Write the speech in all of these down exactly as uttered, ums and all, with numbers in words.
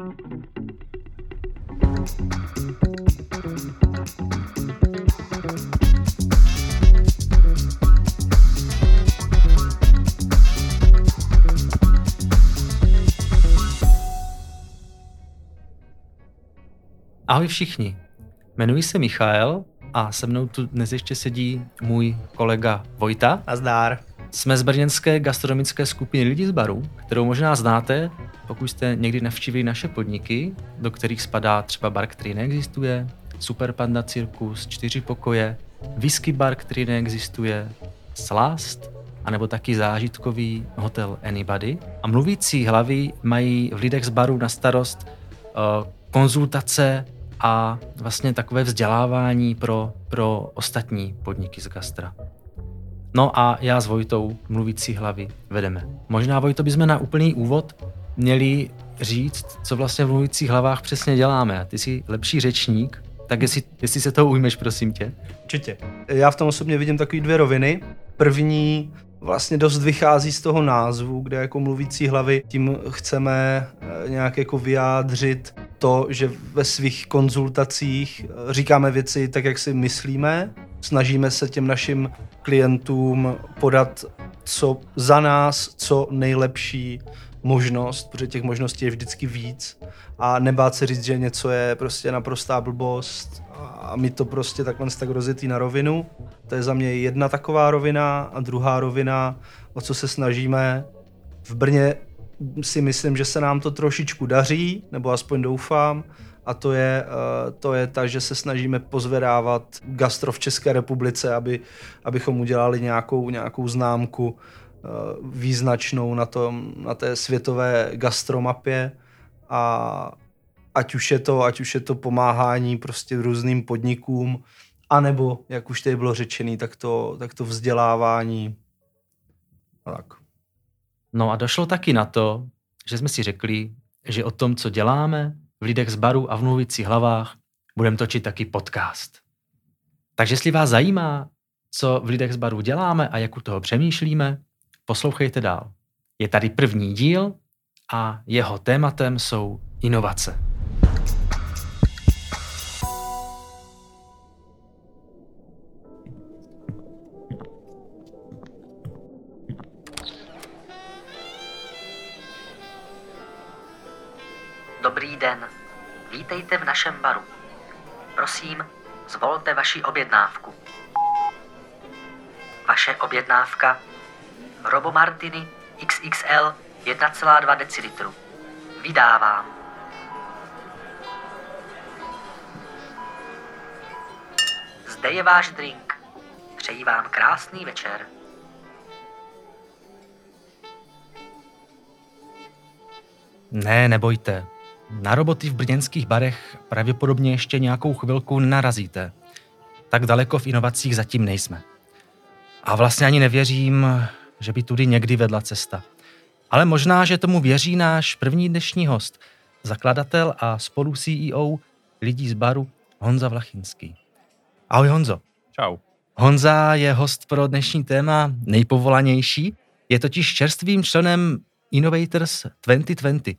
Ahoj všichni, jmenuji se Micháel a se mnou tu dnes ještě sedí můj kolega Vojta. Nazdar. Jsme z brněnské gastronomické skupiny lidí z baru, kterou možná znáte, pokud jste někdy navštívili naše podniky, do kterých spadá třeba bar, který neexistuje, Super Panda Circus, čtyři pokoje, whisky bar, který neexistuje, Slast, anebo taky zážitkový hotel Anybody. A mluvící hlavy mají v lidech z baru na starost uh, konzultace a vlastně takové vzdělávání pro, pro ostatní podniky z gastra. No a já s Vojtou mluvící hlavy vedeme. Možná, Vojto, bychom na úplný úvod měli říct, co vlastně v mluvících hlavách přesně děláme. Ty jsi lepší řečník, tak jestli, jestli se toho ujmeš, prosím tě. Určitě. Já v tom osobně vidím takový dvě roviny. První vlastně dost vychází z toho názvu, kde jako mluvící hlavy tím chceme nějak jako vyjádřit to, že ve svých konzultacích říkáme věci tak, jak si myslíme. Snažíme se těm našim klientům podat co za nás, co nejlepší možnost, protože těch možností je vždycky víc a nebát se říct, že něco je prostě naprostá blbost a my to prostě takhle tak rozjetý na rovinu. To je za mě jedna taková rovina a druhá rovina, o co se snažíme. V Brně si myslím, že se nám to trošičku daří, nebo aspoň doufám, a to je, to je ta, že se snažíme pozvedávat gastro v České republice, aby, abychom udělali nějakou, nějakou známku význačnou na, tom, na té světové gastromapě a ať už je to, ať už je to pomáhání prostě různým podnikům, anebo, jak už tady bylo řečený, tak to, tak to vzdělávání. Tak. No a došlo taky na to, že jsme si řekli, že o tom, co děláme v lidech z baru a v mluvících hlavách, budeme točit taky podcast. Takže jestli vás zajímá, co v lidech z baru děláme a jak u toho přemýšlíme, poslouchejte dál. Je tady první díl a jeho tématem jsou inovace. Dobrý den, vítejte v našem baru. Prosím, zvolte vaši objednávku. Vaše objednávka Robo Martini iks iks el jedna celá dva decilitru. Vydávám. Zde je váš drink. Přeji vám krásný večer. Ne, nebojte. Na roboty v brněnských barech pravděpodobně ještě nějakou chvilku narazíte. Tak daleko v inovacích zatím nejsme. A vlastně ani nevěřím, že by tudy někdy vedla cesta. Ale možná, že tomu věří náš první dnešní host, zakladatel a spolu C E O lidí z baru Honza Vlachinský. Ahoj, Honzo. Čau. Honza je host pro dnešní téma nejpovolanější, je totiž čerstvým členem Innovators dvacet dvacet,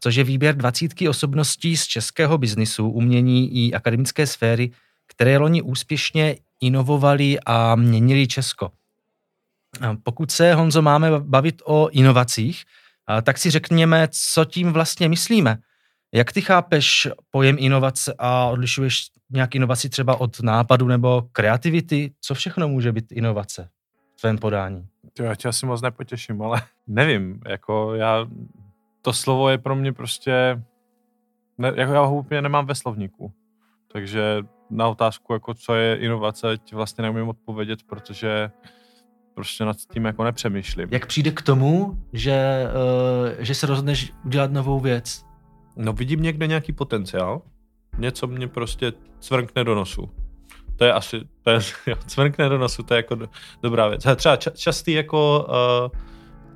což je výběr dvacítky osobností z českého biznisu, umění i akademické sféry, které loni úspěšně inovovali a měnili Česko. Pokud se, Honzo, máme bavit o inovacích, tak si řekněme, co tím vlastně myslíme. Jak ty chápeš pojem inovace a odlišuješ nějak inovaci třeba od nápadu nebo kreativity? Co všechno může být inovace v tvém podání? Já tě asi moc nepotěším, ale nevím, jako já, to slovo je pro mě prostě, ne, jako já ho úplně nemám ve slovníku, takže na otázku, jako co je inovace, ti vlastně neumím odpovědět, protože prostě nad tím jako nepřemýšlím. Jak přijde k tomu, že, uh, že se rozhodneš udělat novou věc? No vidím někde nějaký potenciál, něco mě prostě cvrkne do nosu. To je asi, to je, jo, cvrkne do nosu, to je jako do, dobrá věc. A třeba ča, častý jako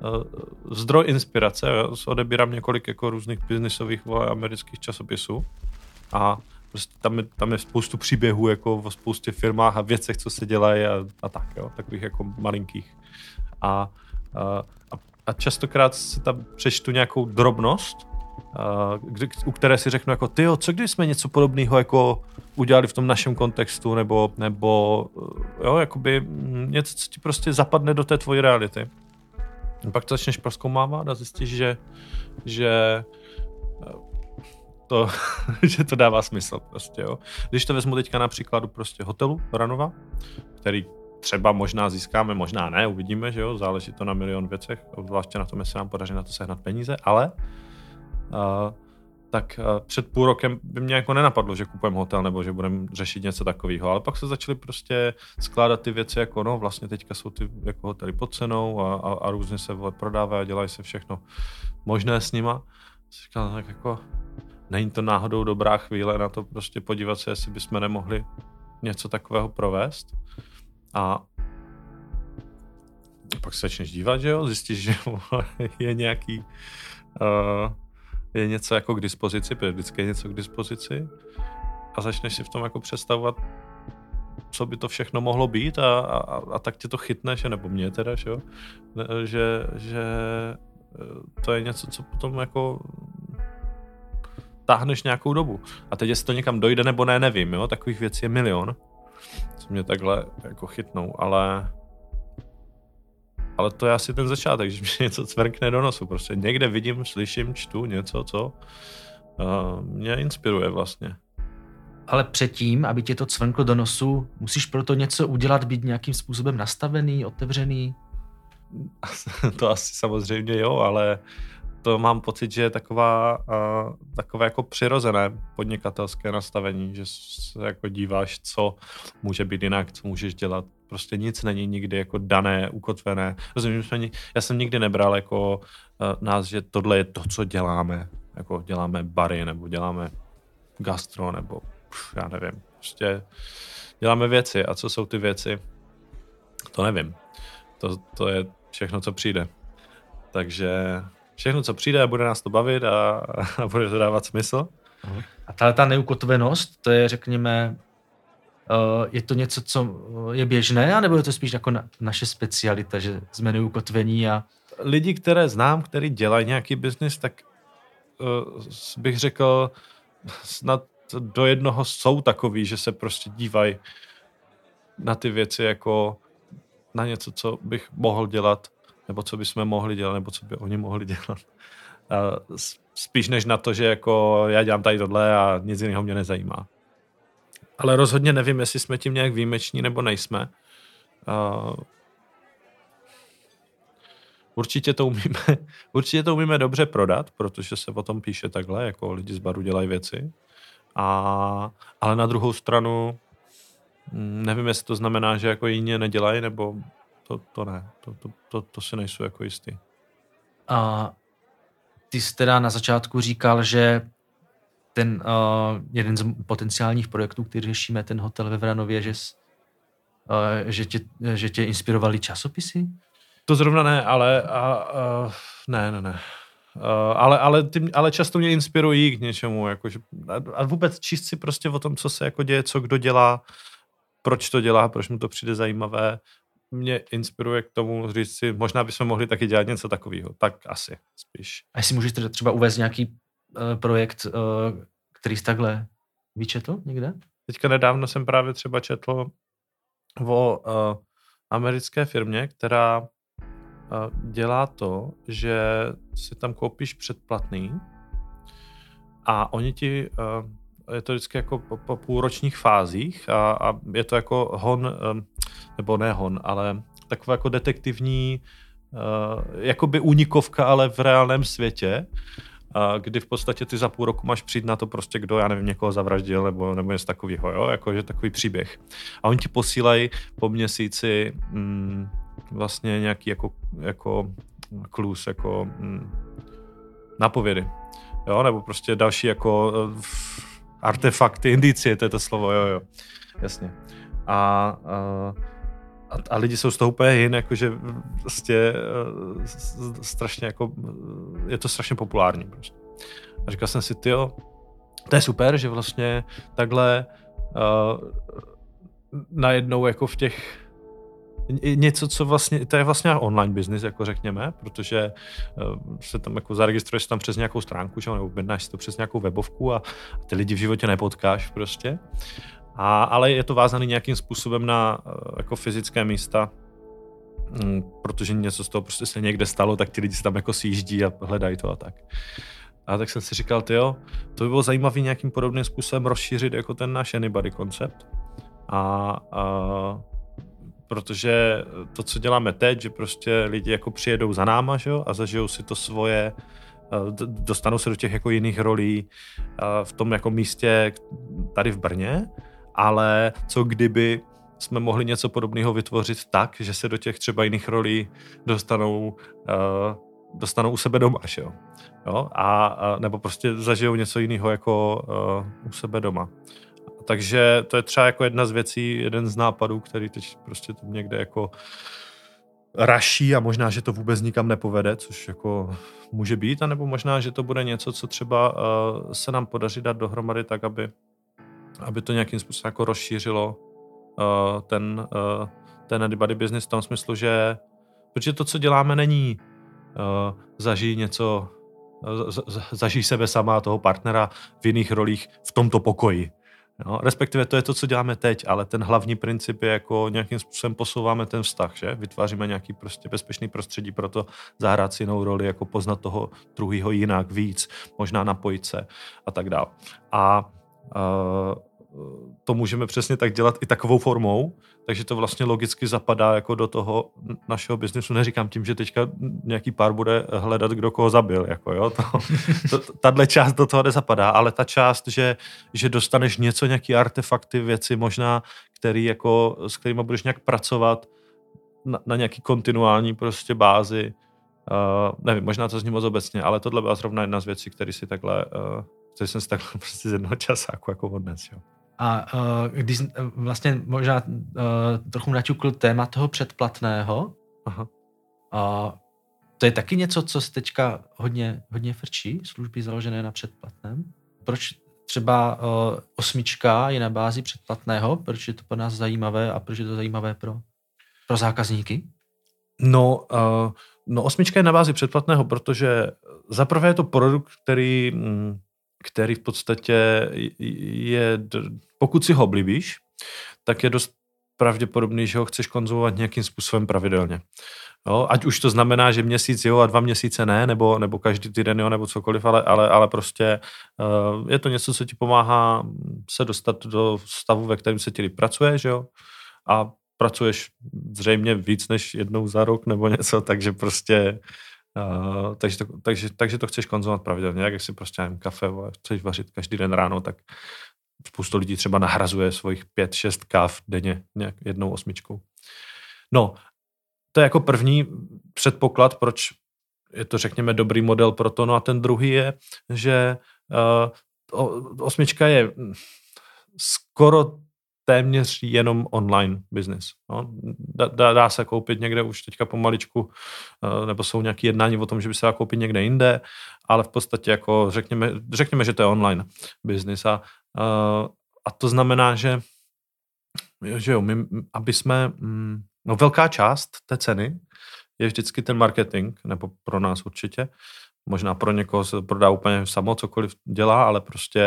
uh, uh, zdroj inspirace, jo? Odebírám několik jako různých biznisových amerických časopisů a prostě tam, je, tam je spoustu příběhů jako o spoustě firmách a věcech, co se dělají a, a tak, jo? Takových jako malinkých. A, a, a častokrát si tam přečtu nějakou drobnost u které si řeknu jako tyjo, co když jsme něco podobného jako udělali v tom našem kontextu, nebo, nebo jo, jakoby něco, co ti prostě zapadne do té tvojí reality. Pak to začneš prozkoumávat a zjistíš, že, že to, že to dává smysl prostě, jo. Když to vezmu teďka na příkladu prostě hotelu Ranova, který třeba možná získáme, možná ne, uvidíme, že jo, záleží to na milion věcech, zvláště na tom, jestli nám podaří na to sehnat peníze, ale Uh, tak uh, před půl rokem by mě jako nenapadlo, že kupujeme hotel nebo že budeme řešit něco takového, ale pak se začaly prostě skládat ty věci jako no vlastně teďka jsou ty jako hotely pod cenou a, a, a různě se prodávají a dělají se všechno možné s nima. Říkal, tak jako není to náhodou dobrá chvíle na to prostě podívat se, jestli bychom nemohli něco takového provést a pak se začneš dívat, že jo, zjistíš, že je nějaký uh, je něco jako k dispozici, protože vždycky je něco k dispozici a začneš si v tom jako představovat, co by to všechno mohlo být a, a, a tak tě to chytne, že, nebo mě teda, že, že, že to je něco, co potom jako táhneš nějakou dobu. A teď, jestli to někam dojde nebo ne, nevím, jo? Takových věcí je milion, co mě takhle jako chytnou, ale... Ale to je asi ten začátek, že mě něco cvrkne do nosu. Prostě někde vidím, slyším, čtu něco, co uh, mě inspiruje vlastně. Ale předtím, aby tě to cvrklo do nosu, musíš proto něco udělat, být nějakým způsobem nastavený, otevřený? To asi samozřejmě jo, ale to mám pocit, že je taková, uh, takové jako přirozené podnikatelské nastavení, že se jako díváš, co může být jinak, co můžeš dělat. Prostě nic není nikdy jako dané, ukotvené. Rozumím, já jsem nikdy nebral jako nás, že tohle je to, co děláme. Jako děláme bary, nebo děláme gastro, nebo pš, já nevím. Prostě děláme věci. A co jsou ty věci? To nevím. To, to je všechno, co přijde. Takže všechno, co přijde, a bude nás to bavit a, a bude to dávat smysl. A tahle ta neukotvenost, to je, řekněme, je to něco, co je běžné, anebo je to spíš jako na, naše specialita, že jsme neukotvení a... Lidi, které znám, který dělají nějaký biznis, tak uh, bych řekl, snad do jednoho jsou takový, že se prostě dívají na ty věci jako na něco, co bych mohl dělat, nebo co bychom mohli dělat, nebo co by oni mohli dělat. Uh, spíš než na to, že jako já dělám tady tohle a nic jiného mě nezajímá. Ale rozhodně nevím, jestli jsme tím nějak výjimeční nebo nejsme. Uh, určitě to umíme, určitě to umíme dobře prodat, protože se o tom píše takhle, jako lidi z baru dělají věci. A, ale na druhou stranu nevím, jestli to znamená, že jako jiní nedělají, nebo to, to ne. To, to, to, to si nejsou jako jistý. A ty jsi teda na začátku říkal, že ten uh, jeden z potenciálních projektů, který řešíme, ten hotel ve Vranově, že, uh, že, tě, že tě inspirovali časopisy? To zrovna ne, ale a, uh, ne, ne, ne. Uh, ale, ale, ty, ale často mě inspirují k něčemu. Jakože, a vůbec číst si prostě o tom, co se jako děje, co kdo dělá, proč to dělá, proč mu to přijde zajímavé. Mě inspiruje k tomu říct si, možná bychom mohli taky dělat něco takového. Tak asi spíš. A jestli můžeš teda třeba uvést nějaký projekt, který jsi takhle vyčetl někde? Teďka nedávno jsem právě třeba četl o uh, americké firmě, která uh, dělá to, že si tam koupíš předplatný a oni ti, uh, je to vždycky jako po, po půlročních fázích a, a je to jako hon, um, nebo ne hon, ale takové jako detektivní uh, jakoby únikovka, ale v reálném světě, kdy v podstatě ty za půl roku máš přijít na to prostě, kdo, já nevím, někoho zavraždil nebo, nebo něco takového, jo, jakože takový příběh. A oni ti posílají po měsíci mm, vlastně nějaký jako, jako klus, jako mm, napovědy, jo, nebo prostě další jako f, artefakty, indicie, to je to slovo, jo, jo, jasně. A, a A, a lidi jsou z toho úplně jin, jakože prostě strašně jako, je to strašně populární prostě. A říkal jsem si, tyjo, to je super, že vlastně takhle uh, najednou jako v těch něco, co vlastně, to je vlastně online business, jako řekněme, protože se tam jako zaregistruješ se tam přes nějakou stránku, že, nebo objednáš si to přes nějakou webovku a ty lidi v životě nepotkáš prostě. A, ale je to vázané nějakým způsobem na jako fyzické místa, protože něco z toho prostě se někde stalo, tak ti lidi se tam jako sjíždí a hledají to a tak. A tak jsem si říkal, tyjo, to by bylo zajímavé nějakým podobným způsobem rozšířit jako ten náš Anybody koncept. A, a protože to, co děláme teď, že prostě lidi jako přijedou za náma, že jo, a zažijou si to svoje, dostanou se do těch jako jiných rolí v tom jako místě tady v Brně, ale co kdyby jsme mohli něco podobného vytvořit tak, že se do těch třeba jiných rolí dostanou, dostanou u sebe doma, že jo. Jo? A, nebo prostě zažijou něco jiného jako u sebe doma. Takže to je třeba jako jedna z věcí, jeden z nápadů, který teď prostě tam někde jako raší a možná, že to vůbec nikam nepovede, což jako může být, anebo možná, že to bude něco, co třeba uh, se nám podaří dát dohromady tak, aby, aby to nějakým způsobem jako rozšířilo uh, ten, uh, ten Anybody business v tom smyslu, že protože to, co děláme, není uh, zažij něco, uh, zažij sebe sama a toho partnera v jiných rolích v tomto pokoji. No, respektive to je to, co děláme teď, ale ten hlavní princip je jako nějakým způsobem posouváme ten vztah, že? Vytváříme nějaký prostě bezpečný prostředí pro to zahrát si jinou roli, jako poznat toho druhýho jinak víc, možná napojit se a tak dále. A uh, to můžeme přesně tak dělat i takovou formou, takže to vlastně logicky zapadá jako do toho našeho biznesu. Neříkám tím, že teďka nějaký pár bude hledat, kdo koho zabil. Jako jo, to, to, tahle část do toho nezapadá, ale ta část, že, že dostaneš něco, nějaký artefakty, věci možná, který jako, s kterými budeš nějak pracovat na, na nějaký kontinuální prostě bázi. Uh, nevím, možná to zní moc obecně, ale tohle byla zrovna jedna z věcí, který si takhle, uh, který jsem si takhle prostě z jednoho časáku jako odnes, jo. A uh, když uh, vlastně možná uh, trochu naťukl téma toho předplatného, aha. Uh, to je taky něco, co se teďka hodně, hodně frčí, služby založené na předplatném. Proč třeba uh, osmička je na bázi předplatného, proč je to pro nás zajímavé a proč je to zajímavé pro, pro zákazníky? No, uh, no osmička je na bázi předplatného, protože zaprvé je to produkt, který... Mm, který v podstatě je, pokud si ho oblíbíš, tak je dost pravděpodobný, že ho chceš konzumovat nějakým způsobem pravidelně. Jo, ať už to znamená, že měsíc jo a dva měsíce ne, nebo, nebo každý týden jo, nebo cokoliv, ale, ale, ale prostě uh, je to něco, co ti pomáhá se dostat do stavu, ve kterém se ti pracuje, že jo, a pracuješ zřejmě víc než jednou za rok nebo něco, takže prostě Uh, takže, to, takže, takže to chceš konzumovat pravidelně, jak si prostě jim kafe chceš vařit každý den ráno, tak spoustu lidí třeba nahrazuje svojich pět, šest káv denně nějak jednou osmičkou. No, to je jako první předpoklad, proč je to, řekněme, dobrý model pro to. No a ten druhý je, že uh, osmička je skoro téměř jenom online business. No, dá, dá se koupit někde už teďka pomaličku, nebo jsou nějaké jednání o tom, že by se dá koupit někde jinde, ale v podstatě jako řekněme, řekněme že to je online business. A, a to znamená, že, že jo, my, aby jsme, no velká část té ceny je vždycky ten marketing, nebo pro nás určitě, možná pro někoho se prodá úplně samo, cokoliv dělá, ale prostě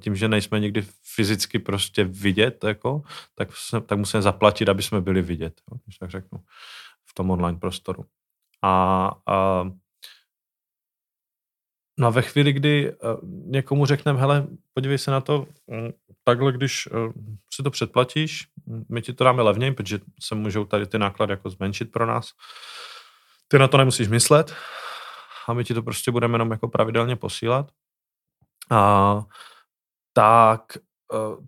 tím, že nejsme nikdy fyzicky prostě vidět, jako, tak, tak musíme zaplatit, aby jsme byli vidět, jo, když tak řeknu, v tom online prostoru. A, a, no a ve chvíli, kdy někomu řekneme, hele, podívej se na to, takhle, když si to předplatíš, my ti to dáme levněji, protože se můžou tady ty náklady jako zmenšit pro nás. Ty na to nemusíš myslet, a my ti to prostě budeme jenom jako pravidelně posílat, a, tak,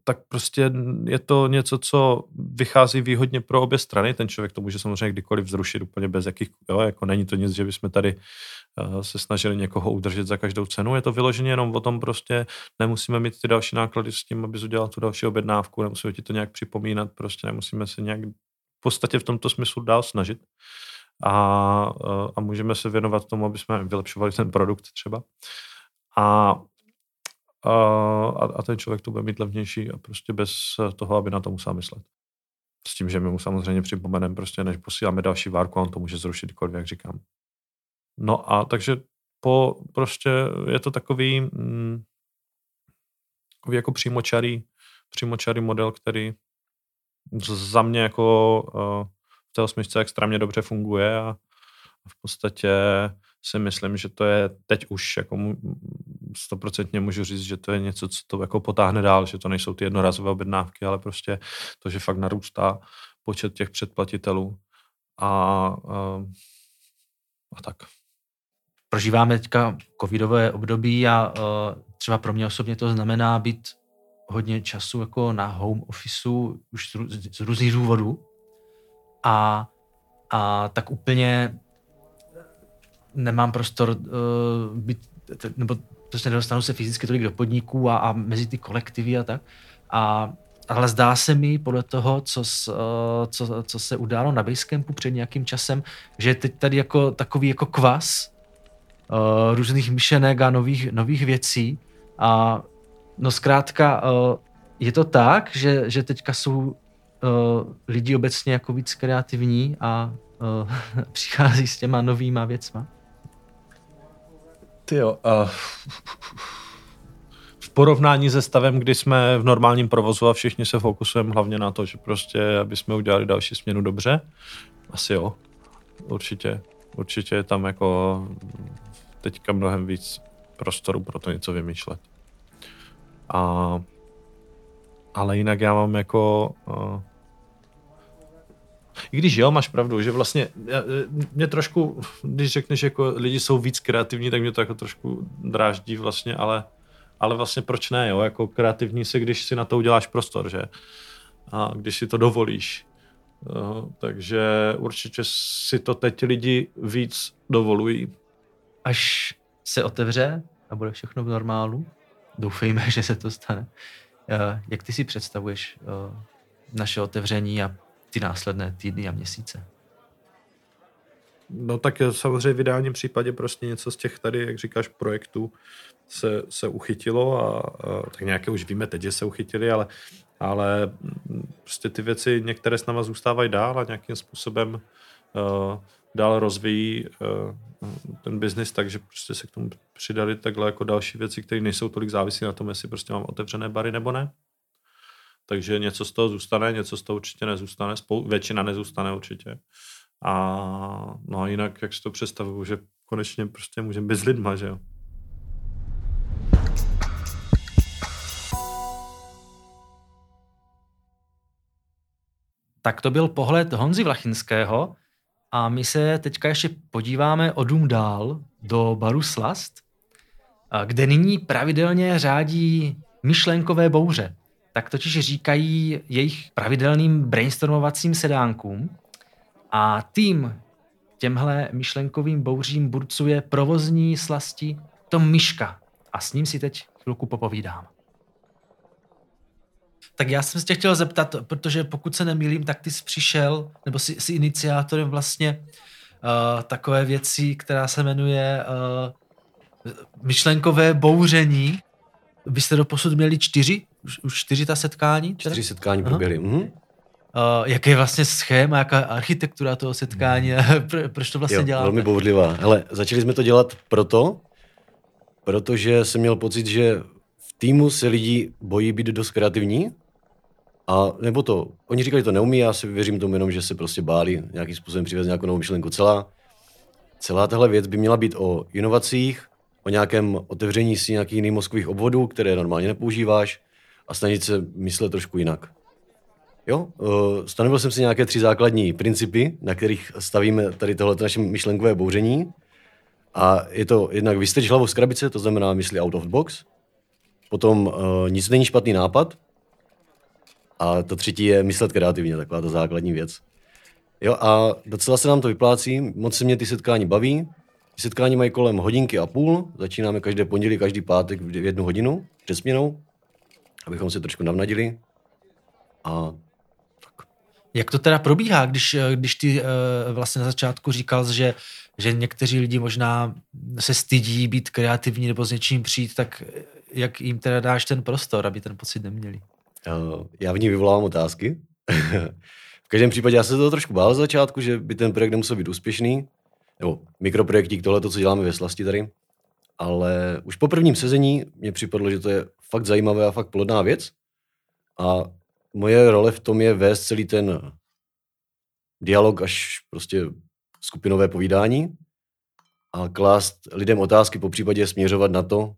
tak prostě je to něco, co vychází výhodně pro obě strany. Ten člověk to může samozřejmě kdykoliv zrušit úplně bez jakých, jo, jako není to nic, že bychom tady se snažili někoho udržet za každou cenu. Je to vyloženě jenom o tom prostě, nemusíme mít ty další náklady s tím, abys udělal tu další objednávku, nemusíme ti to nějak připomínat, prostě nemusíme se nějak v podstatě v tomto smyslu dál snažit. A, a můžeme se věnovat tomu, aby jsme vylepšovali ten produkt třeba. A, a, a ten člověk to bude mít levnější a prostě bez toho, aby na to musel myslet. S tím, že my mu samozřejmě připomeneme, prostě, než posíláme další várku, a on to může zrušit kdykoliv, jak říkám. No a takže po, prostě je to takový, mm, takový jako přímočarý, přímočarý model, který za mě jako uh, v té osmičce extrémně dobře funguje a v podstatě si myslím, že to je teď už jako stoprocentně můžu říct, že to je něco, co to jako potáhne dál, že to nejsou ty jednorazové objednávky, ale prostě to, že fakt narůstá počet těch předplatitelů a, a, a tak. Prožíváme teďka covidové období a uh, třeba pro mě osobně to znamená být hodně času jako na home officeu už z, z různých důvodů a, a tak úplně nemám prostor uh, být, nebo prostě nedostanu se fyzicky tolik do podniků a, a mezi ty kolektivy a tak. A, ale zdá se mi podle toho, co, s, uh, co, co se událo na Basecampu před nějakým časem, že teď tady jako takový jako kvas uh, různých myšlenek a nových, nových věcí. A no zkrátka uh, je to tak, že, že teďka jsou uh, lidi obecně jako víc kreativní a uh, přichází s těma novýma věcma. Jo, uh, v porovnání se stavem, kdy jsme v normálním provozu a všichni se fokusujeme hlavně na to, že prostě, aby jsme udělali další směnu dobře, asi jo, určitě, určitě je tam jako teďka mnohem víc prostoru pro to něco vymýšlet. A, ale jinak já mám jako... Uh, I když jo, máš pravdu, že vlastně mě trošku, když řekneš, jako lidi jsou víc kreativní, tak mě to jako trošku dráždí vlastně, ale, ale vlastně proč ne, jo, jako kreativní si, když si na to uděláš prostor, že? A když si to dovolíš. No, takže určitě si to teď lidi víc dovolují. Až se otevře a bude všechno v normálu, doufejme, že se to stane. Jak ty si představuješ naše otevření a ty následné týdny a měsíce? No tak samozřejmě v ideálním případě prostě něco z těch tady, jak říkáš, projektů se, se uchytilo a, a tak nějaké už víme teď, že se uchytili, ale, ale prostě ty věci některé s náma zůstávají dál a nějakým způsobem uh, dál rozvíjí uh, ten biznis, takže prostě se k tomu přidali takhle jako další věci, které nejsou tolik závislí na tom, jestli prostě mám otevřené bary nebo ne. Takže něco z toho zůstane, něco z toho určitě nezůstane, spou- většina nezůstane určitě. A no a jinak, jak si to představuju, že konečně prostě můžeme být s lidma, že jo. Tak to byl pohled Honzy Vlachinského a my se teďka ještě podíváme o dům dál do baru Slast, kde nyní pravidelně řádí myšlenkové bouře. Tak totiž říkají jejich pravidelným brainstormovacím sedánkům a tým těmhle myšlenkovým bouřím burcuje provozní slasti Tom Myška a s ním si teď chvilku popovídám. Tak já jsem se tě chtěl zeptat, protože pokud se nemýlím, tak ty jsi přišel, nebo jsi, jsi iniciátorem vlastně uh, takové věci, která se jmenuje uh, myšlenkové bouření. Vy jste doposud měli čtyři? Už čtyři ta setkání? Čtyři setkání proběhly. Uh, jaké je vlastně schéma, jaká architektura toho setkání? Hmm. Pro, proč to vlastně jo, děláme? Velmi bouřlivá. Hele, začali jsme to dělat proto, protože jsem měl pocit, že v týmu se lidi bojí být dost kreativní. A nebo to, oni říkali, že to neumí, já si věřím tomu jenom, že se prostě báli nějakým způsobem přivést nějakou novou myšlenku. Celá, celá tahle věc by měla být o inovacích, o nějakém otevření si nějakých jiných mozkových obvodů, které normálně nepoužíváš, a snažit se myslet trošku jinak. Jo, stanovil jsem si nějaké tři základní principy, na kterých stavíme tady tohleto naše myšlenkové bouření. A je to jednak vystrč hlavu z krabice, to znamená mysli out of box. Potom nic není špatný nápad. A to třetí je myslet kreativně, taková ta základní věc. Jo, a docela se nám to vyplácí, moc se mě ty setkání baví. Setkání mají kolem hodinky a půl, začínáme každé pondělí, každý pátek v jednu hodinu před směnou, abychom se trošku navnadili. A tak. Jak to teda probíhá, když, když ty vlastně na začátku říkal, že, že někteří lidi možná se stydí být kreativní nebo s něčím přijít, tak jak jim teda dáš ten prostor, aby ten pocit neměli? Já v ní vyvolávám otázky. každém případě já se toho trošku bál z začátku, že by ten projekt nemusel být úspěšný, nebo mikroprojektík, tohle, co děláme ve Slasti tady, ale už po prvním sezení mě připadlo, že to je fakt zajímavá a fakt plodná věc a moje role v tom je vést celý ten dialog až prostě skupinové povídání a klást lidem otázky, po případě směřovat na to,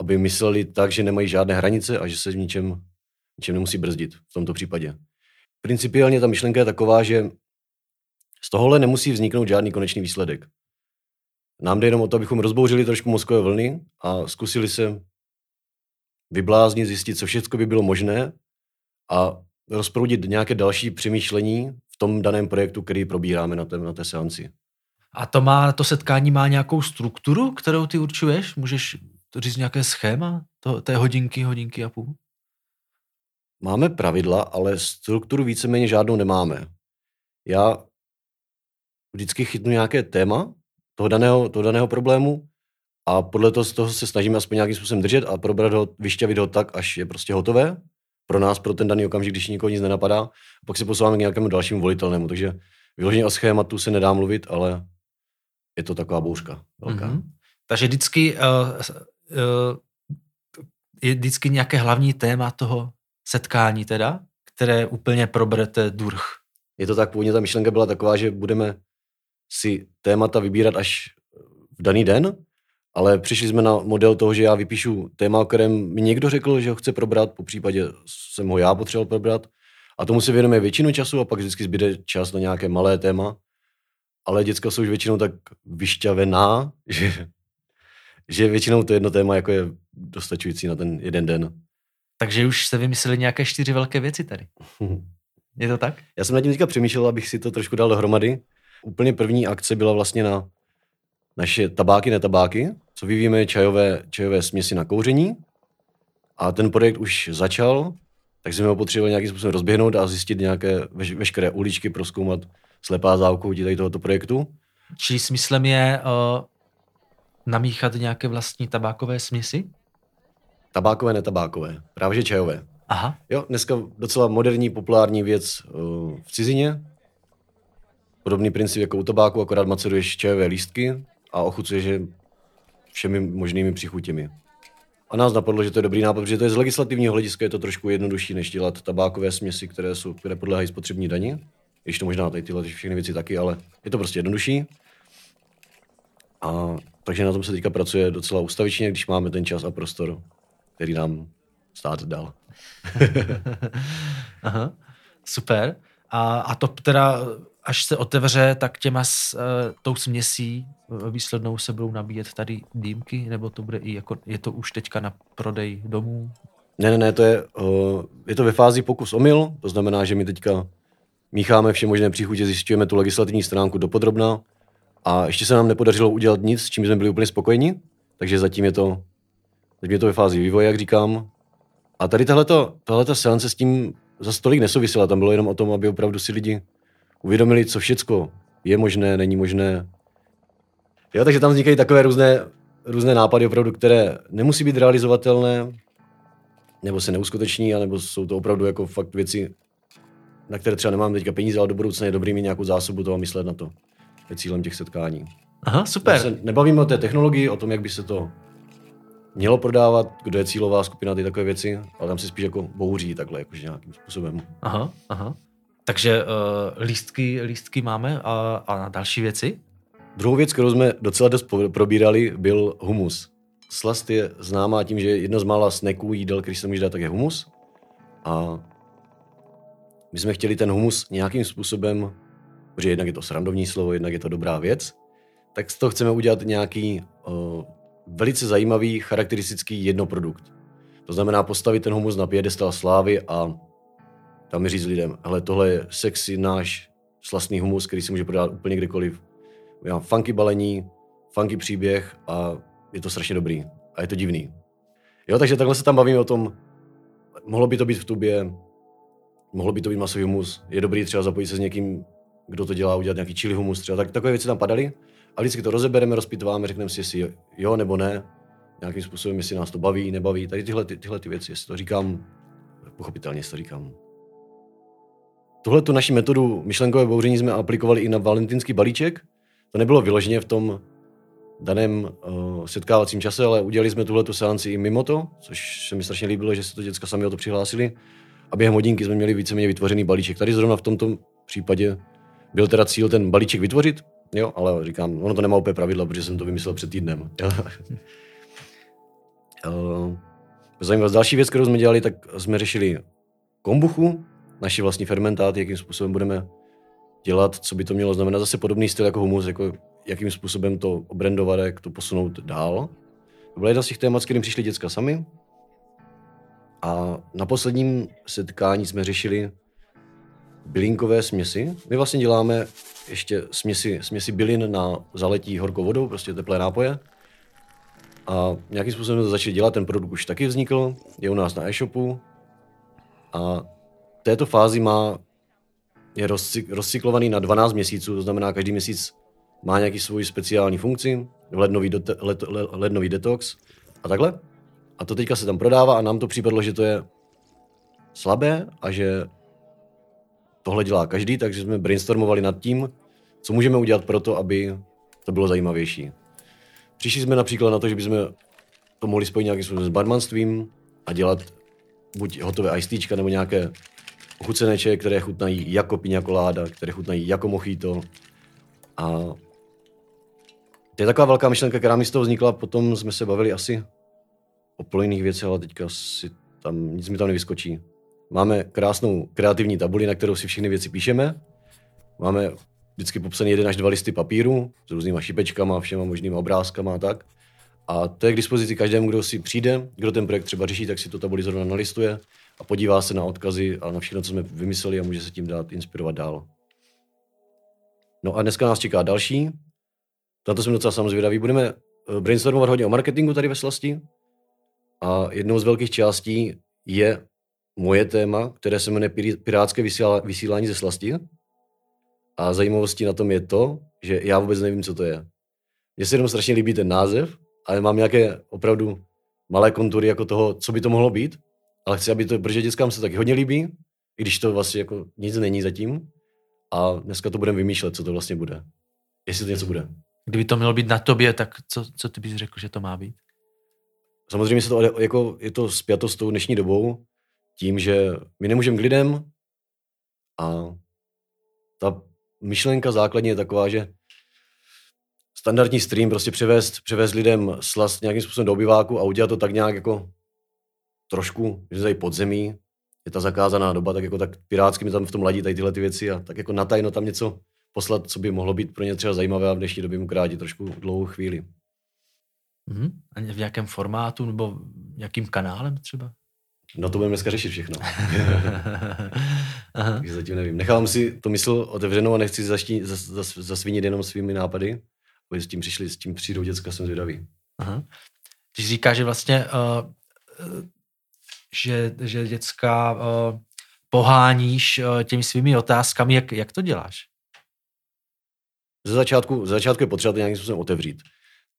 aby mysleli tak, že nemají žádné hranice a že se v ničem, ničem nemusí brzdit v tomto případě. Principiálně ta myšlenka je taková, že z tohohle nemusí vzniknout žádný konečný výsledek. Nám jde jenom o to, abychom rozbouřili trošku mozkové vlny a zkusili se vybláznit, zjistit, co všechno by bylo možné a rozproudit nějaké další přemýšlení v tom daném projektu, který probíráme na té, na té seanci. A to, má, to setkání má nějakou strukturu, kterou ty určuješ? Můžeš říct nějaké schéma to, té hodinky, hodinky a půl? Máme pravidla, ale strukturu víceméně žádnou nemáme. Já vždycky chytnu nějaké téma toho daného, toho daného problému a podle toho, toho se snažíme aspoň nějakým způsobem držet a probrat ho, vyšťavit ho tak, až je prostě hotové pro nás, pro ten daný okamžik, když nikoho nic nenapadá. A pak se posouváme k nějakému dalšímu volitelnému. Takže vyloženě o schématu se nedá mluvit, ale je to taková bouřka velká. Mm-hmm. Takže vždycky, uh, uh, je vždycky nějaké hlavní téma toho setkání teda, které úplně proberete durch. Je to tak, původně ta myšlenka byla taková, že budeme si témata vybírat až v daný den, ale přišli jsme na model toho, že já vypíšu téma, o kterém mi někdo řekl, že ho chce probrat, po případě jsem ho já potřeboval probrat a tomu se věnujeme většinu času a pak vždycky zbyde čas na nějaké malé téma, ale děcka jsou už většinou tak vyšťavená, že, že většinou to jedno téma jako je dostačující na ten jeden den. Takže už se vymysleli nějaké čtyři velké věci tady. Je to tak? Já jsem nad tím teďka přemýšlel, abych si to trošku dal dohromady. Úplně první akce byla vlastně na naše tabáky, netabáky, co vyvíjíme čajové, čajové směsi na kouření. A ten projekt už začal, tak jsme ho potřebovali nějakým způsobem rozběhnout a zjistit nějaké veš, veškeré uličky, prozkoumat slepá zákoutí tady tohoto projektu. Čili smyslem je uh, namíchat nějaké vlastní tabákové směsi? Tabákové, netabákové, právě čajové. Aha. Jo, dneska docela moderní, populární věc uh, v cizině. Podobný princip jako u tabáku, akorát maceruješ čajové lístky a ochucuješ je všemi možnými příchutěmi. A nás napadlo, že to je dobrý nápad, protože to je z legislativního hlediska je to trošku jednodušší, než dělat tabákové směsi, které jsou, které podléhají spotřební dani. Když to možná tady tyhle všechny věci taky, ale je to prostě jednodušší. A takže na tom se teďka pracuje docela ustavičně, když máme ten čas a prostor, který nám stát dal. Aha, super. A, a to teda, až se otevře, tak těma s uh, tou směsí výslednou se budou nabíjet tady dýmky, nebo to bude i jako, je to už teďka na prodej domů? Ne, ne, ne, to je, uh, je to ve fázi pokus omyl, to znamená, že my teďka mícháme vše možné příchutě, zjišťujeme tu legislativní stránku dopodrobna a ještě se nám nepodařilo udělat nic, s čím jsme byli úplně spokojeni, takže zatím je to, zatím je to ve fázi vývoje, jak říkám. A tady tahleto, tahleto seance s tím zase tolik nesouvisela, tam bylo jenom o tom, aby opravdu si lidi uvědomili, co všecko je možné, není možné. Jo, takže tam vznikají takové různé, různé nápady opravdu, které nemusí být realizovatelné, nebo se neuskuteční, anebo jsou to opravdu jako fakt věci, na které třeba nemám teďka peníze, ale do budoucna je dobrý mít nějakou zásobu toho a myslet na to. Je cílem těch setkání. Aha, super. Se nebavíme o té technologii, o tom, jak by se to mělo prodávat, kdo je cílová skupina, ty takové věci, ale tam se spíš jako bouří takhle, jakože nějakým způsobem. Aha, aha. Takže uh, lístky, lístky máme a, a další věci? Druhou věc, kterou jsme docela dost probírali, byl humus. Slast je známá tím, že jedno z mála snacků, jídel, který se může dát, tak je humus. A my jsme chtěli ten humus nějakým způsobem, protože jednak je to srandovní slovo, jednak je to dobrá věc, tak z toho chceme udělat nějaký uh, velice zajímavý, charakteristický jednoprodukt. To znamená postavit ten humus na piedestal slávy a tam říct lidem, hele, tohle je sexy náš slastný humus, který si může prodávat úplně kdekoliv. Mám funky balení, funky příběh a je to strašně dobrý. A je to divný. Jo, takže takhle se tam bavíme o tom, mohlo by to být v tubě, mohlo by to být masový humus, je dobrý třeba zapojit se s někým, kdo to dělá, udělat nějaký chili humus třeba. Tak, takové věci tam padaly a vždycky to rozebereme, rozpitváme, řekneme si, jestli jo nebo ne, nějakým způsobem, jestli nás to baví, nebaví. Tady tyhle, ty, tyhle ty věci, jestli to říkám, pochopitelně jestli to říkám. Tuhle tu naši metodu myšlenkové bouření jsme aplikovali i na valentínský balíček. To nebylo vyloženě v tom daném uh, setkávacím čase, ale udělali jsme tuhletu seanci i mimo to, což se mi strašně líbilo, že se to děcka sami o to přihlásili. A během hodinky jsme měli víceméně vytvořený balíček. Tady zrovna v tomto případě byl teda cíl ten balíček vytvořit, jo, ale říkám, ono to nemá úplně pravidla, protože jsem to vymyslel před týdnem. uh, Zajímavá další věc, kterou jsme dělali, tak jsme řešili kombuchu, naši vlastní fermentáty, jakým způsobem budeme dělat, co by to mělo znamenat. Zase podobný styl jako humus, jako jakým způsobem to obrandovat, jak to posunout dál. To byla jedna z těch témat, s kterým přišli děcka sami. A na posledním setkání jsme řešili bylinkové směsi. My vlastně děláme ještě směsi, směsi bylin na zaletí horkou vodou, prostě teplé nápoje. A nějakým způsobem to začali dělat, ten produkt už taky vznikl, je u nás na e-shopu. A v této fázi má, je rozcyklovaný na dvanáct měsíců, to znamená každý měsíc má nějaký svůj speciální funkci, lednový, dote, led, lednový detox a takhle. A to teďka se tam prodává a nám to připadlo, že to je slabé a že tohle dělá každý, takže jsme brainstormovali nad tím, co můžeme udělat pro to, aby to bylo zajímavější. Přišli jsme například na to, že bychom to mohli spojit nějakým způsobem s barmanstvím a dělat buď hotové ajstýčka nebo nějaké ochuceneče, které chutnají jako piña colada, které chutnají jako mojito. A to je taková velká myšlenka, která mi z toho vznikla. Potom jsme se bavili asi o polejných věcech, ale teďka si tam, nic mi tam nevyskočí. Máme krásnou kreativní tabuli, na kterou si všechny věci píšeme. Máme vždycky popsaný jeden až dva listy papíru s různýma šipečkama, všema možnýma obrázkama a tak. A to je k dispozici každému, kdo si přijde, kdo ten projekt třeba řeší, tak si to tabuli zrovna nalistuje a podívá se na odkazy a na všechno, co jsme vymysleli a může se tím dát inspirovat dál. No a dneska nás čeká další. Na to jsem docela sám zvědavý. Budeme brainstormovat hodně o marketingu tady ve Slasti. A jednou z velkých částí je moje téma, které se jmenuje Pirátské vysílání ze slasti. A zajímavostí na tom je to, že já vůbec nevím, co to je. Mně se jenom strašně líbí ten název, ale mám nějaké opravdu malé kontury jako toho, co by to mohlo být. Ale chci, aby to, protože dětskám se taky hodně líbí, i když to vlastně jako nic není zatím. A dneska to budeme vymýšlet, co to vlastně bude. Jestli to něco bude. Kdyby to mělo být na tobě, tak co, co ty bys řekl, že to má být? Samozřejmě se to, jako, je to spjato s tou dnešní dobou, tím, že my nemůžeme k lidem a ta myšlenka základní je taková, že standardní stream prostě převést, převést lidem slast nějakým způsobem do obyváku a udělat to tak nějak jako trošku, že tady podzemí, je ta zakázaná doba, tak jako tak pirátsky mi tam v tom ladí tady tyhle ty věci a tak jako natajno tam něco poslat, co by mohlo být pro ně třeba zajímavé a v dnešní době mu krátí trošku dlouhou chvíli. Mm-hmm. A v nějakém formátu nebo nějakým kanálem třeba? No to budeme dneska řešit všechno. Aha. Takže zatím nevím. Nechávám si to mysl otevřenou a nechci zaští, zas, zas, zasvinit jenom svými nápady, aby s tím přišli, s tím přijdou děcka, jsem zvědavý. Aha. Když říkáš, že vlastně uh, že, že děcka uh, poháníš uh, těmi svými otázkami, jak, jak to děláš? Ze začátku, ze začátku je potřeba to nějakým způsobem otevřít.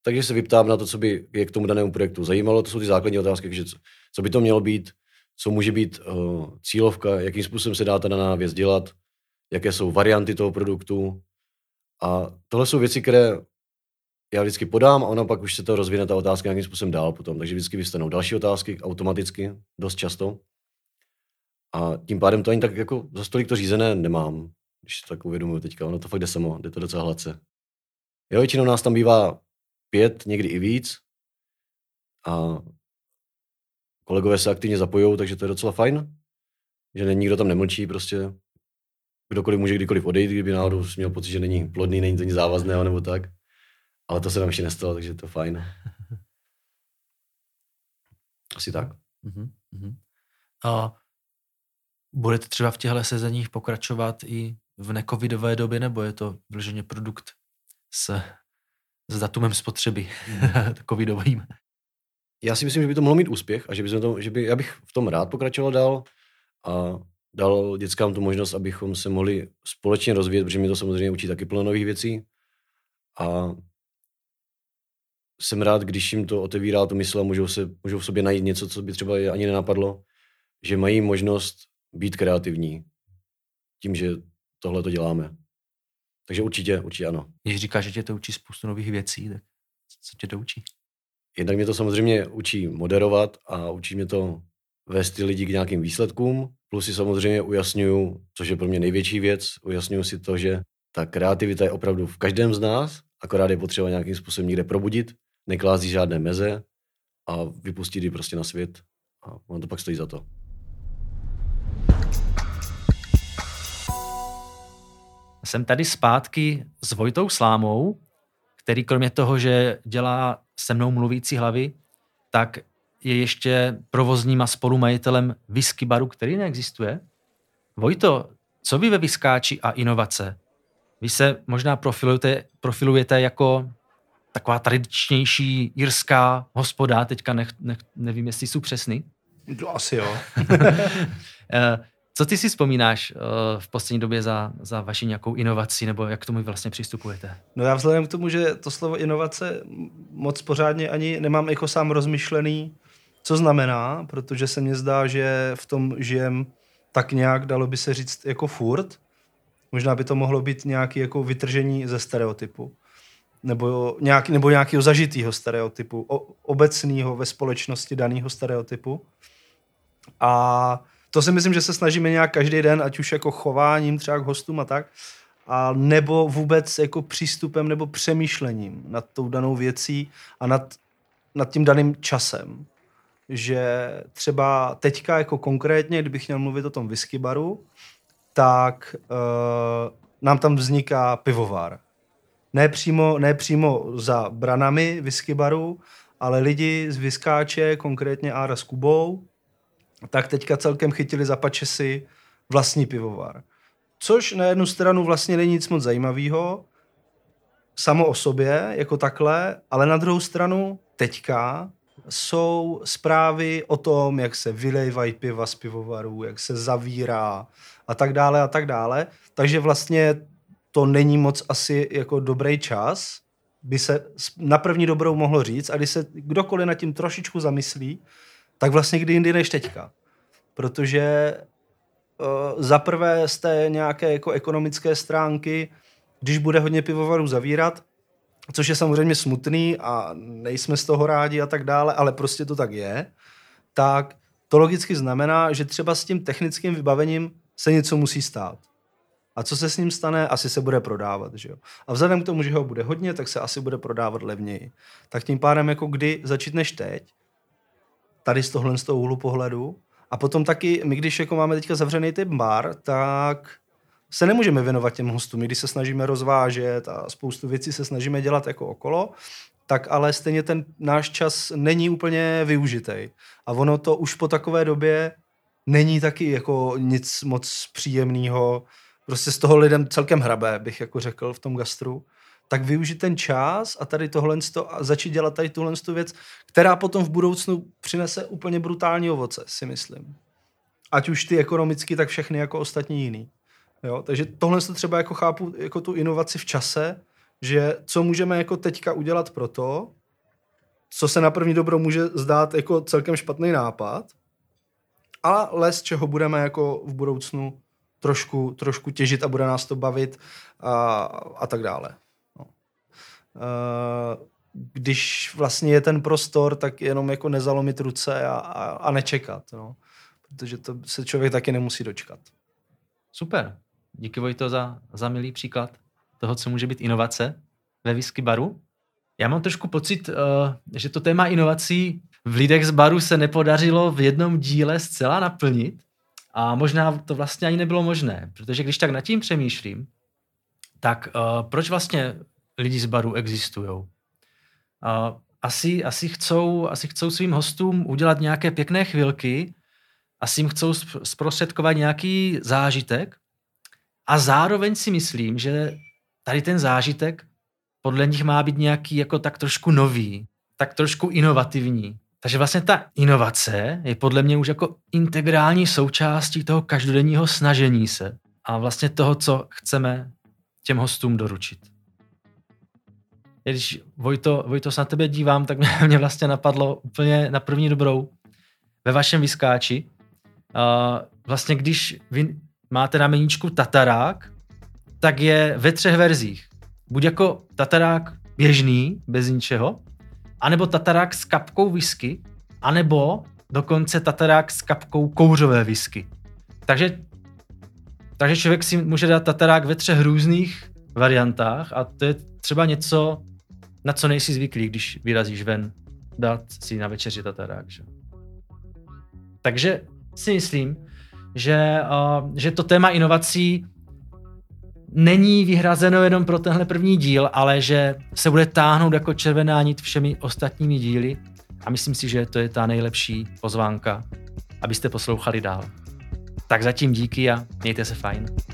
Takže se vyptám na to, co by je k tomu danému projektu zajímalo. To jsou ty základní otázky, že co, co by to mělo být, co může být uh, cílovka, jakým způsobem se dá ta daná věc dělat, jaké jsou varianty toho produktu. A tohle jsou věci, které já vždycky podám a ona pak už se to rozvine ta otázka nějakým způsobem dál potom. Takže vždycky vystanou další otázky automaticky, dost často. A tím pádem to ani tak jako za stolik to řízené nemám, když tak uvědomuji teďka. Ono to fakt jde samo, jde to docela hladce. Jo, většinou nás tam bývá pět, někdy i víc. A kolegové se aktivně zapojou, takže to je docela fajn, že nikdo tam nemlčí prostě. Kdokoliv může kdykoliv odejít, kdyby náhodou měl pocit, že není plodný, není to nic závazného nebo tak. Ale to se nám ještě nestalo, takže to je fajn. Asi tak. Uh-huh, uh-huh. A budete třeba v těchto sezeních pokračovat i v necovidové době, nebo je to vloženě produkt s, s datumem spotřeby covidovým? Já si myslím, že by to mohlo mít úspěch a že, bychom to, že by, já bych v tom rád pokračoval dál a dal dětskám tu možnost, abychom se mohli společně rozvíjet, protože mi to samozřejmě učí taky plno nových věcí. A jsem rád, když jim to otevírá tu mysl a můžou, se, můžou v sobě najít něco, co by třeba ani nenapadlo, že mají možnost být kreativní. tím, že tohle to děláme. Takže určitě, určitě ano. Když říkáš, že tě to učí spoustu nových věcí, tak co tě to učí? Jednak mě to samozřejmě učí moderovat a učí mě to vést ty lidi k nějakým výsledkům. Plus si samozřejmě ujasňuju, což je pro mě největší věc, ujasňuju si to, že ta kreativita je opravdu v každém z nás, akorát je potřeba nějakým způsobem někde probudit, neklást žádné meze a vypustit ji prostě na svět. A ono to pak stojí za to. Jsem tady zpátky s Vojtou Slámou, který kromě toho, že dělá se mnou mluvící hlavy, tak je ještě provozním a spolumajitelem whisky baru, který neexistuje. Vojto, co vy ve Whiskáči a inovace? Vy se možná profilujete, profilujete jako taková tradičnější jirská hospoda, teďka nech, nech, nevím, jestli jsou přesný. To asi jo. Co ty si vzpomínáš v poslední době za, za vaši nějakou inovaci, nebo jak k tomu vlastně přistupujete? No já vzhledem k tomu, že to slovo inovace moc pořádně ani nemám jako sám rozmyšlený, co znamená, protože se mně zdá, že v tom žijem tak nějak, dalo by se říct, jako furt. Možná by to mohlo být nějaké jako vytržení ze stereotypu. Nebo, nějaký, nebo nějakého zažitého stereotypu, o, obecného ve společnosti daného stereotypu. A to si myslím, že se snažíme nějak každý den, ať už jako chováním třeba k hostům a tak, a nebo vůbec jako přístupem nebo přemýšlením nad tou danou věcí a nad, nad tím daným časem. Že třeba teďka jako konkrétně, kdybych měl mluvit o tom whisky baru, tak e, nám tam vzniká pivovar. Ne přímo, ne přímo za branami whisky baru, ale lidi z Whiskáče, konkrétně Ára s Kubou, tak teďka celkem chytili za pače si vlastní pivovar. Což na jednu stranu vlastně není nic moc zajímavého, samo o sobě, jako takhle, ale na druhou stranu teďka jsou zprávy o tom, jak se vylejvají piva z pivovarů, jak se zavírá a tak dále a tak dále. Takže vlastně to není moc asi jako dobrý čas, by se na první dobrou mohlo říct, a když se kdokoliv nad tím trošičku zamyslí, tak vlastně kdy jindy než teďka. Protože uh, zaprvé z té nějaké jako ekonomické stránky, když bude hodně pivovarů zavírat, což je samozřejmě smutný a nejsme z toho rádi a tak dále, ale prostě to tak je, tak to logicky znamená, že třeba s tím technickým vybavením se něco musí stát. A co se s ním stane, asi se bude prodávat. Že jo? A vzhledem k tomu, že ho bude hodně, tak se asi bude prodávat levněji. Tak tím pádem jako kdy začít než teď, tady z tohle z toho úhlu pohledu. A potom taky, my když jako máme teďka zavřený ten bar, tak se nemůžeme věnovat těm hostům. My když se snažíme rozvážet a spoustu věcí se snažíme dělat jako okolo, tak ale stejně ten náš čas není úplně využitej. A ono to už po takové době není taky jako nic moc příjemného. Prostě z toho lidem celkem hrabe, bych jako řekl v tom gastru. Tak využít ten čas a tady tohle a začít dělat tady tuhle věc, která potom v budoucnu přinese úplně brutální ovoce, si myslím. Ať už ty ekonomicky, tak všechny jako ostatní jiný. Jo? Takže tohle třeba jako chápu jako tu inovaci v čase, že co můžeme jako teďka udělat pro to, co se na první dobro může zdát jako celkem špatný nápad, ale z čeho budeme jako v budoucnu trošku, trošku těžit a bude nás to bavit a, a tak dále. Když vlastně je ten prostor, tak jenom jako nezalomit ruce a, a, a nečekat, no. Protože to se člověk taky nemusí dočkat. Super. Díky, Vojto, za, za milý příklad toho, co může být inovace ve whisky baru. Já mám trošku pocit, že to téma inovací v lidech z baru se nepodařilo v jednom díle zcela naplnit a možná to vlastně ani nebylo možné, protože když tak nad tím přemýšlím, tak proč vlastně lidi z baru existujou. Asi, asi, chcou, asi chcou svým hostům udělat nějaké pěkné chvilky, asi jim chcou zprostředkovat nějaký zážitek a zároveň si myslím, že tady ten zážitek podle nich má být nějaký jako tak trošku nový, tak trošku inovativní. Takže vlastně ta inovace je podle mě už jako integrální součástí toho každodenního snažení se a vlastně toho, co chceme těm hostům doručit. Když, Vojto, Vojto, se na tebe dívám, tak mě vlastně napadlo úplně na první dobrou ve vašem Whiskáči. Uh, vlastně když vy máte na meníčku tatarák, tak je ve třech verzích. Buď jako tatarák běžný, bez ničeho, anebo tatarák s kapkou whisky, anebo dokonce tatarák s kapkou kouřové whisky. Takže, takže člověk si může dát tatarák ve třech různých variantách a to je třeba něco, na co nejsi zvyklý, když vyrazíš ven, dát si na večeři tatarák. Že? Takže si myslím, že, uh, že to téma inovací není vyhrazeno jenom pro tenhle první díl, ale že se bude táhnout jako červená nit všemi ostatními díly a myslím si, že to je ta nejlepší pozvánka, abyste poslouchali dál. Tak zatím díky a mějte se fajn.